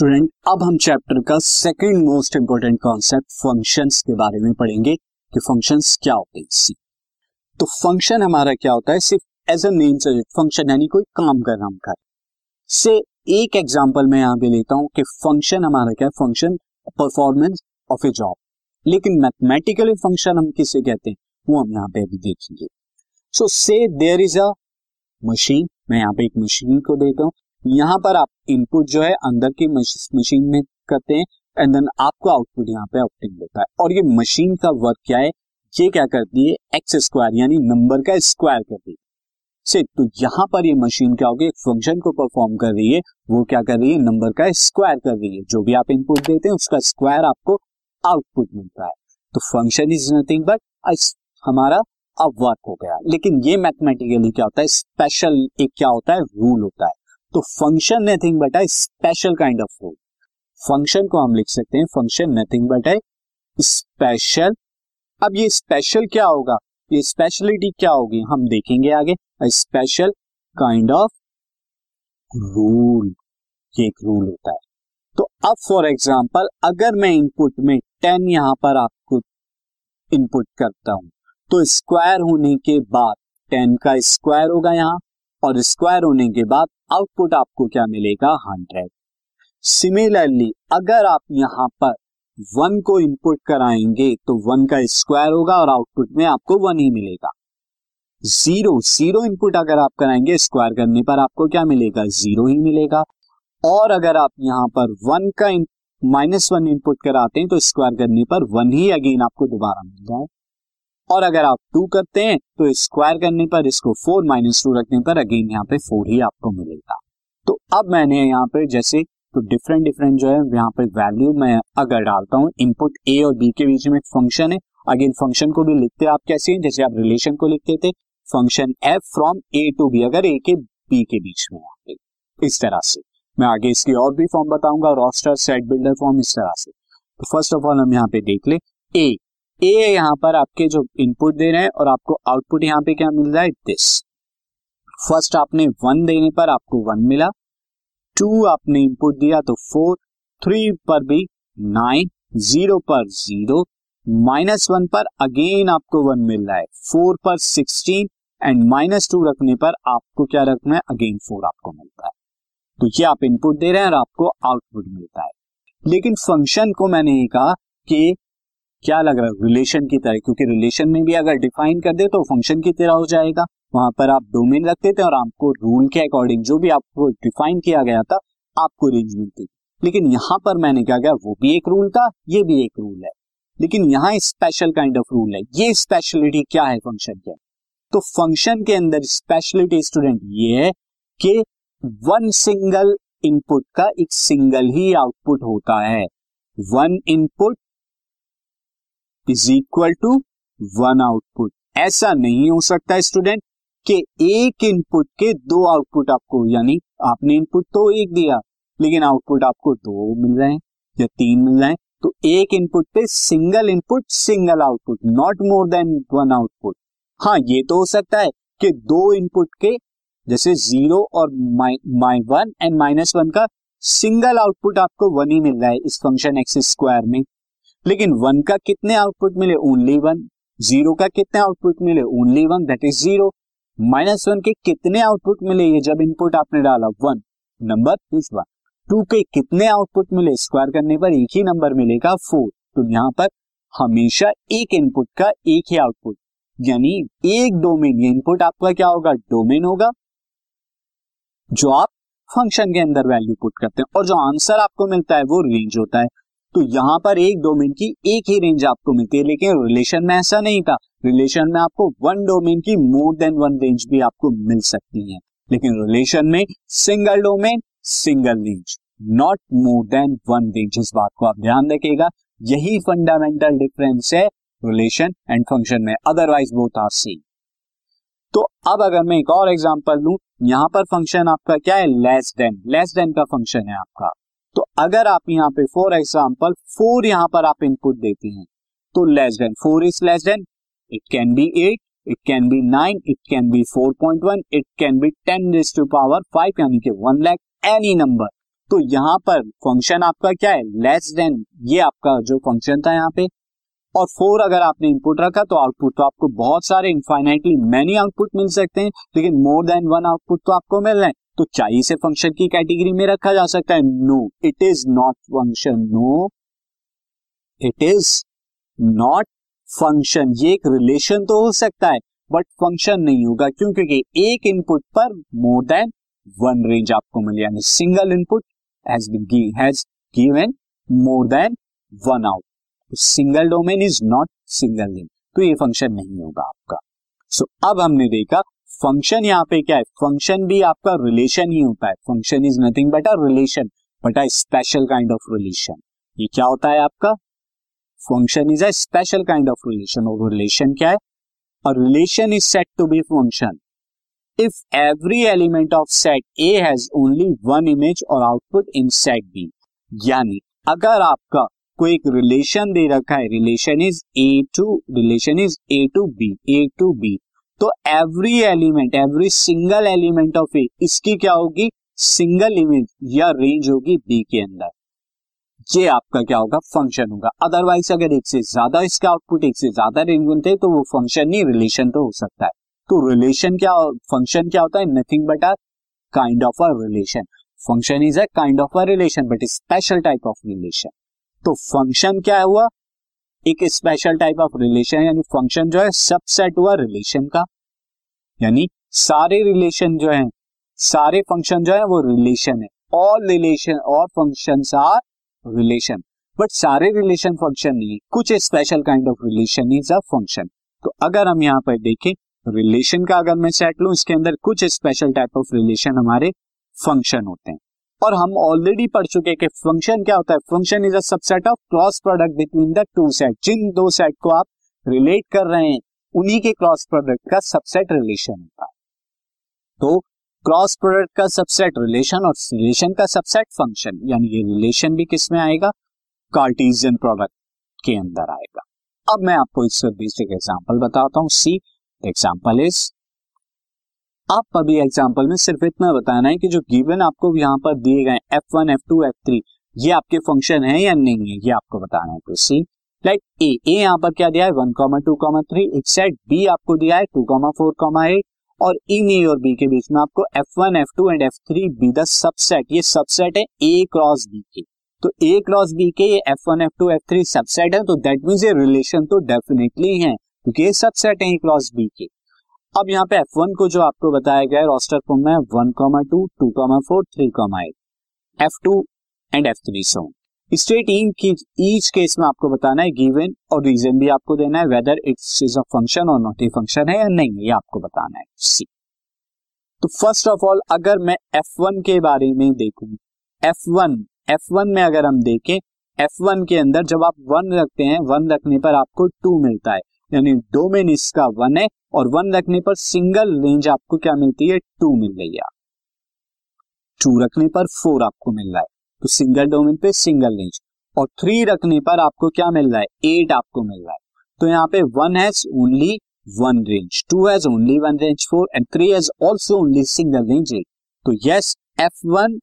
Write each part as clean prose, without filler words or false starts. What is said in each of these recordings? Student, अब हम chapter का second most important concept functions के बारे में पढ़ेंगे कि फंक्शंस क्या होते हैं। तो फंक्शन हमारा क्या होता है, सिर्फ as a name suggest function यानी कोई काम करना हम कर। से एक एग्जांपल मैं यहाँ पे लेता हूँ कि फंक्शन हमारा क्या है, function performance of a job. लेकिन मैथमेटिकली फंक्शन हम किसे कहते हैं वो हम यहाँ पे अभी देखेंगे। सो से देयर इज अ मशीन, मैं यहाँ पे एक मशीन को देता हूँ, यहाँ पर आप इनपुट जो है अंदर की मशीन में करते हैं एंड देन आपको आउटपुट यहाँ पे ऑब्टेन होता है। और ये मशीन का वर्क क्या है, ये क्या करती है, एक्स स्क्वायर यानी नंबर का स्क्वायर करती है। तो यहाँ पर ये मशीन क्या होगी, एक फंक्शन को परफॉर्म कर रही है, वो क्या कर रही है, नंबर का स्क्वायर कर रही है। जो भी आप इनपुट देते हैं उसका स्क्वायर आपको आउटपुट मिलता है। तो फंक्शन इज नथिंग बट हमारा अब वर्क हो गया। लेकिन ये मैथमेटिकली क्या होता है, स्पेशल एक क्या होता है, रूल होता है। तो function nothing but a special kind of rule. Function को हम लिख सकते हैं function nothing but a special. अब ये स्पेशल क्या होगा, ये स्पेशलिटी क्या होगी हम देखेंगे आगे। A special kind of rule, ये एक रूल होता है। तो अब फॉर एग्जांपल अगर मैं इनपुट में 10 यहाँ पर आपको इनपुट करता हूं तो स्क्वायर होने के बाद 10 का स्क्वायर होगा यहाँ, और स्क्वायर होने के बाद आउटपुट आपको क्या मिलेगा, 100। सिमिलरली अगर आप यहाँ पर 1 को इनपुट कराएंगे तो 1 का स्क्वायर होगा और आउटपुट में आपको 1 ही मिलेगा। 0 इनपुट अगर आप कराएंगे स्क्वायर करने पर आपको क्या मिलेगा, 0 ही मिलेगा। और अगर आप यहाँ पर 1 का -1 इनपुट कराते हैं तो स्क्वायर करने पर 1 ही अगेन आपको दोबारा मिल जाए। और अगर आप 2 करते हैं तो स्क्वायर करने पर इसको 4 -2 रखने पर अगेन यहाँ पे 4 ही आपको मिलेगा। तो अब मैंने यहाँ पे जैसे तो डिफरेंट जो है यहाँ पे वैल्यू मैं अगर डालता हूँ, इनपुट ए और बी के बीच में फंक्शन है। अगेन फंक्शन को भी लिखते आप कैसे हैं, जैसे आप रिलेशन को लिखते थे function f from A to B, अगर ए के बी के बीच में यहाँ पे इस तरह से। मैं आगे इसकी और भी फॉर्म बताऊंगा, रोस्टर सेट बिल्डर फॉर्म इस तरह से। तो फर्स्ट ऑफ ऑल हम यहाँ पे देख ले ए यहाँ पर आपके जो इनपुट दे रहे हैं और आपको आउटपुट यहाँ पे क्या मिल रहा है, दिस। फर्स्ट आपने 1 देने पर आपको 1 मिला, 2 आपने इनपुट दिया तो 4, 3 पर भी 9, 0 पर 0, -1 पर अगेन आपको 1 मिल रहा है, 4 पर 16 एंड -2 रखने पर आपको क्या रखना है, अगेन 4 आपको मिलता है। तो ये आप इनपुट दे रहे हैं और आपको आउटपुट मिलता है। लेकिन फंक्शन को मैंने ये कहा कि क्या लग रहा है, रिलेशन की तरह, क्योंकि रिलेशन में भी अगर डिफाइन कर दे तो फंक्शन की तरह हो जाएगा। वहां पर आप डोमेन रखते थे और आपको रूल के अकॉर्डिंग जो भी आपको डिफाइन किया गया था आपको रेंज मिलती। लेकिन यहाँ पर मैंने क्या किया, वो भी एक रूल था, ये भी एक रूल है, लेकिन यहाँ स्पेशल काइंड ऑफ रूल है। ये स्पेशलिटी क्या है फंक्शन के, तो फंक्शन के अंदर स्पेशलिटी स्टूडेंट ये है कि 1 सिंगल इनपुट का एक सिंगल ही आउटपुट होता है। 1 input is equal to 1 output. ऐसा नहीं हो सकता स्टूडेंट कि एक इनपुट के 2 आउटपुट आपको, यानी आपने इनपुट तो 1 दिया लेकिन आउटपुट आपको 2 मिल रहे हैं या 3 मिल रहे हैं। तो एक इनपुट पे single input single output, not more than 1 output. हाँ, ये तो हो सकता है कि 2 इनपुट के जैसे 0 और -1 एंड -1 का सिंगल आउटपुट आपको 1 ही मिल रहा है इस फंक्शन एक्स स्क्वायर में, लेकिन 1 का कितने आउटपुट मिले, ओनली 1। 0 का कितने आउटपुट मिले, ओनली 1 दैट इज 0। -1 के कितने आउटपुट मिले, ये जब इनपुट आपने डाला 1, नंबर इज 1। 2 के कितने आउटपुट मिले, स्क्वायर करने पर एक ही नंबर मिलेगा, 4। तो यहाँ पर हमेशा एक इनपुट का एक ही आउटपुट, यानी एक डोमेन, ये इनपुट आपका क्या होगा, डोमेन होगा जो आप फंक्शन के अंदर वैल्यू पुट करते हैं, और जो आंसर आपको मिलता है वो रेंज होता है। तो यहाँ पर एक डोमेन की एक ही रेंज आपको मिलती है, लेकिन रिलेशन में ऐसा नहीं था। रिलेशन में आपको 1 डोमेन की मोर देन 1 रेंज भी आपको मिल सकती है, लेकिन रिलेशन में single domain single range, not more than 1 range. इस बात को आप ध्यान रखिएगा, यही फंडामेंटल डिफरेंस है रिलेशन एंड फंक्शन में, अदरवाइज बोथ आर सेम। तो अब अगर मैं एक और एग्जांपल लूं, यहाँ पर फंक्शन आपका क्या है, लेस देन का फंक्शन है आपका। तो अगर आप यहाँ पे फॉर एग्जाम्पल 4 यहाँ पर आप इनपुट देते हैं तो less than 4 is less than, it can be 8, it can be 9, it can be 4.1, it can be 10 raised to power 5 यानी कि 1 लाख, एनी नंबर। तो यहाँ पर फंक्शन आपका क्या है, लेस देन, ये आपका जो फंक्शन था यहाँ पे। और 4 अगर आपने इनपुट रखा तो आउटपुट तो आपको बहुत सारे इनफाइनाइटली मैनी आउटपुट मिल सकते हैं, लेकिन मोर देन वन आउटपुट तो आपको मिल रहा है। तो क्या इसे फंक्शन की कैटेगरी में रखा जा सकता है? No, it is not function, no it is not function. ये एक रिलेशन तो हो सकता है बट फंक्शन नहीं होगा, क्यों? क्योंकि एक इनपुट पर मोर देन वन रेंज आपको मिली, यानी single input has given more than one out. Single domain is not single range, तो ये फंक्शन नहीं होगा आपका। सो अब हमने देखा फंक्शन यहाँ पे क्या है, फंक्शन भी आपका रिलेशन ही होता है। Function is nothing but a relation, but a special kind of relation. ये क्या होता है आपका? Function is a special kind of relation. और रिलेशन क्या है? A relation is set to be function if every element of set A has only one image और output in set B. यानी अगर आपका कोई एक रिलेशन दे रखा है, relation is A to B, तो एवरी सिंगल एलिमेंट ऑफ ए, इसकी क्या होगी? सिंगल इमेज या रेंज होगी बी के अंदर। ये आपका क्या होगा? फंक्शन होगा। अदरवाइज अगर एक से ज्यादा इसका आउटपुट, एक से ज्यादा रेंज मिलते हैं तो वो फंक्शन नहीं, रिलेशन तो हो सकता है। तो रिलेशन क्या, फंक्शन क्या होता है? Nothing but a kind of a relation. Function is a kind of a relation but special type of relation. तो फंक्शन क्या हुआ? एक स्पेशल टाइप ऑफ रिलेशन, यानी फंक्शन जो है सबसेट हुआ रिलेशन का। यानी सारे रिलेशन जो है, सारे फंक्शन जो है वो रिलेशन है। ऑल रिलेशन और फंक्शंस आर रिलेशन, बट सारे रिलेशन फंक्शन नहीं है, कुछ special kind of relation is a function. तो अगर हम यहाँ पर देखें रिलेशन का, अगर मैं सेट लूं, इसके अंदर कुछ स्पेशल टाइप ऑफ रिलेशन हमारे फंक्शन होते हैं। और हम ऑलरेडी पढ़ चुके हैं कि फंक्शन क्या होता है। Function is a subset of cross product between the two set. जिन दो सेट को आप रिलेट कर रहे हैं उन्हीं के क्रॉस प्रोडक्ट का सबसेट रिलेशन होता है। तो क्रॉस प्रोडक्ट का सबसेट रिलेशन और रिलेशन का सबसेट फंक्शन, यानी ये रिलेशन भी किसमें आएगा? कार्टेशियन प्रोडक्ट के अंदर आएगा। अब मैं आपको इससे बेसिक एग्जांपल बताता हूं। सी द एग्जांपल इज, आप अभी एग्जांपल में सिर्फ इतना बताना है कि जो गिवन आपको यहाँ पर दिए गए f1 f2 f3 ये आपके फंक्शन है या नहीं है, ये आपको बताना है। तो सी लाइक ए यहाँ पर क्या दिया है? 1, 2, 3 एक सेट। बी आपको दिया है 2, 4, 8 और इन ए और बी के बीच में आपको F1, F2 and F3 be the subset. ये सबसेट है A क्रॉस B के, तो A क्रॉस B के ये F1, F2, F3 सबसेट है, तो दैट मींस ये रिलेशन तो डेफिनेटली है क्योंकि ये सबसेट है A क्रॉस B के। अब यहाँ पे F1 को जो आपको बताया गया है रोस्टर फॉर्म में 1, 2, 4, 3, 8 F2 and F3 so state in की ईच केस में आपको बताना है गिवन, और रीजन भी आपको देना है whether it's is a function और नॉट ए फंक्शन है या नहीं, ये आपको बताना है। सी तो फर्स्ट ऑफ ऑल अगर मैं F1 के बारे में देखूं, F1 में अगर हम देखें, F1 के अंदर जब आप 1 रखते हैं, 1 रखने पर आपको 2 मिलता है, यानी डोमेन इसका 1 है, और 1 रखने पर सिंगल रेंज आपको क्या मिलती है? 2 मिल रही है। 2 रखने पर 4 आपको मिल रहा है, तो सिंगल डोमेन पे सिंगल रेंज। और 3 रखने पर आपको क्या मिल रहा है? 8 आपको मिल रहा है। तो यहाँ पे 1 has only 1 range, 2 has only 1 range 4 and 3 has also only single range 8। तो यस F1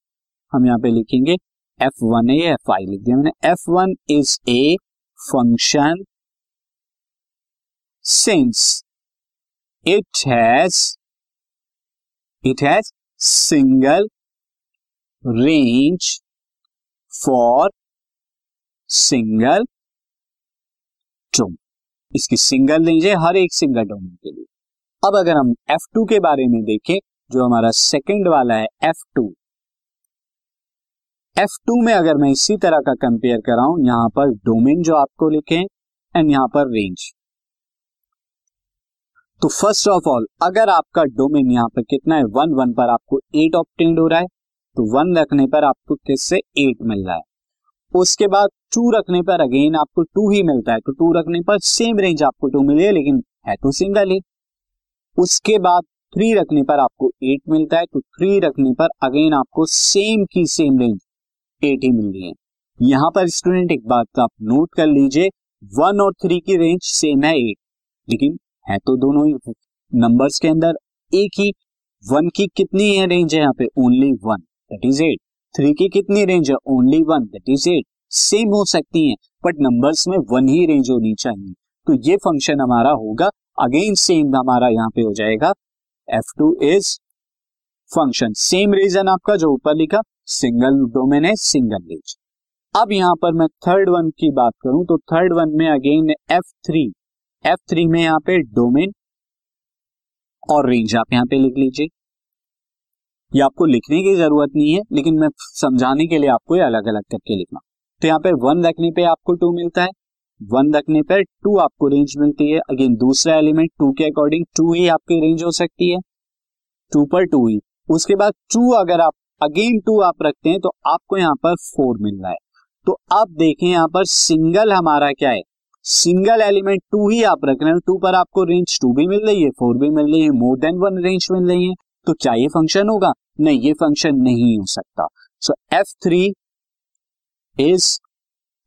हम यहाँ पे लिखेंगे, F1 है, ये Fi लिख दिया मैंने। F1 is a function since it has single range for single domain. इसकी सिंगल रेंज है हर एक सिंगल डोमेन के लिए। अब अगर हम F2 के बारे में देखें, जो हमारा सेकंड वाला है F2 में अगर मैं इसी तरह का कंपेयर कराऊं, यहां पर डोमेन जो आपको लिखें एंड यहां पर रेंज। तो फर्स्ट ऑफ ऑल अगर आपका डोमेन यहां पर कितना है 1, 1 पर आपको 8 ऑब्टेंड हो रहा है, तो 1 रखने पर आपको किससे 8 मिल रहा है। उसके बाद 2 रखने पर अगेन आपको 2 ही मिलता है, तो 2 रखने पर सेम रेंज आपको 2 मिली है, लेकिन है तो सिंगल ही। उसके बाद 3 रखने पर आपको 8 मिलता है, तो 3 रखने पर अगेन आपको सेम की सेम रेंज 8 ही मिल रही है। यहाँ पर स्टूडेंट एक बात आप नोट कर लीजिए, 1 और 3 की रेंज सेम है 8, लेकिन है तो दोनों ही नंबर्स के अंदर एक ही। 1 की कितनी है रेंज है यहाँ पे? ओनली 1 that is 8, 3 की कितनी रेंज है? Only 1, that is 8। सेम हो सकती है बट नंबर्स में 1 ही रेंज होनी चाहिए। तो ये फंक्शन हमारा होगा, अगेन सेम हमारा यहाँ पे हो जाएगा f2 is function, same reason आपका जो ऊपर लिखा, सिंगल डोमेन है, सिंगल रेंज। अब यहाँ पर मैं थर्ड वन की बात करूं तो थर्ड वन में अगेन F3 में यहाँ पे डोमेन और रेंज आप यहाँ पे लिख लीजिए। ये आपको लिखने की जरूरत नहीं है, लेकिन मैं समझाने के लिए आपको ये अलग अलग करके लिखना। तो यहाँ पे 1 रखने पे आपको 2 मिलता है, 1 रखने पर 2 आपको रेंज मिलती है। अगेन दूसरा एलिमेंट 2 के अकॉर्डिंग 2 ही आपकी रेंज हो सकती है, 2 पर 2 ही। उसके बाद 2 अगर आप अगेन 2 आप रखते हैं तो आपको यहाँ पर 4 मिल रहा है। तो आप देखें यहाँ पर सिंगल हमारा क्या है, सिंगल एलिमेंट 2 ही आप रख रहे हैं, 2 पर आपको रेंज 2 भी मिल रही है, 4 भी मिल रही है, मोर देन 1 रेंज मिल रही है। तो क्या ये फंक्शन होगा? नहीं, ये फंक्शन नहीं हो सकता। सो F3 इज,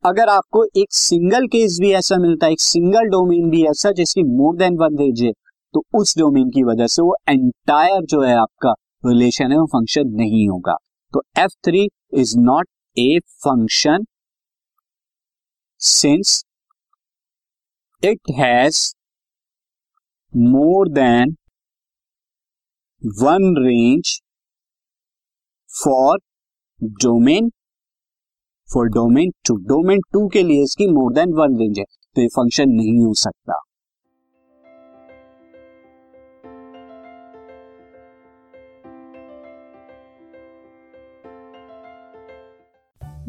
अगर आपको एक सिंगल केस भी ऐसा मिलता है, एक सिंगल डोमेन भी ऐसा जिसकी मोर देन 1 रेंज है, तो उस डोमेन की वजह से वो एंटायर जो है आपका रिलेशन है वो फंक्शन नहीं होगा। तो F3 is not a function since it has more than 1 range for domain 2। Domain 2 के लिए इसकी मोर देन 1 रेंज है, तो ये फंक्शन नहीं हो सकता।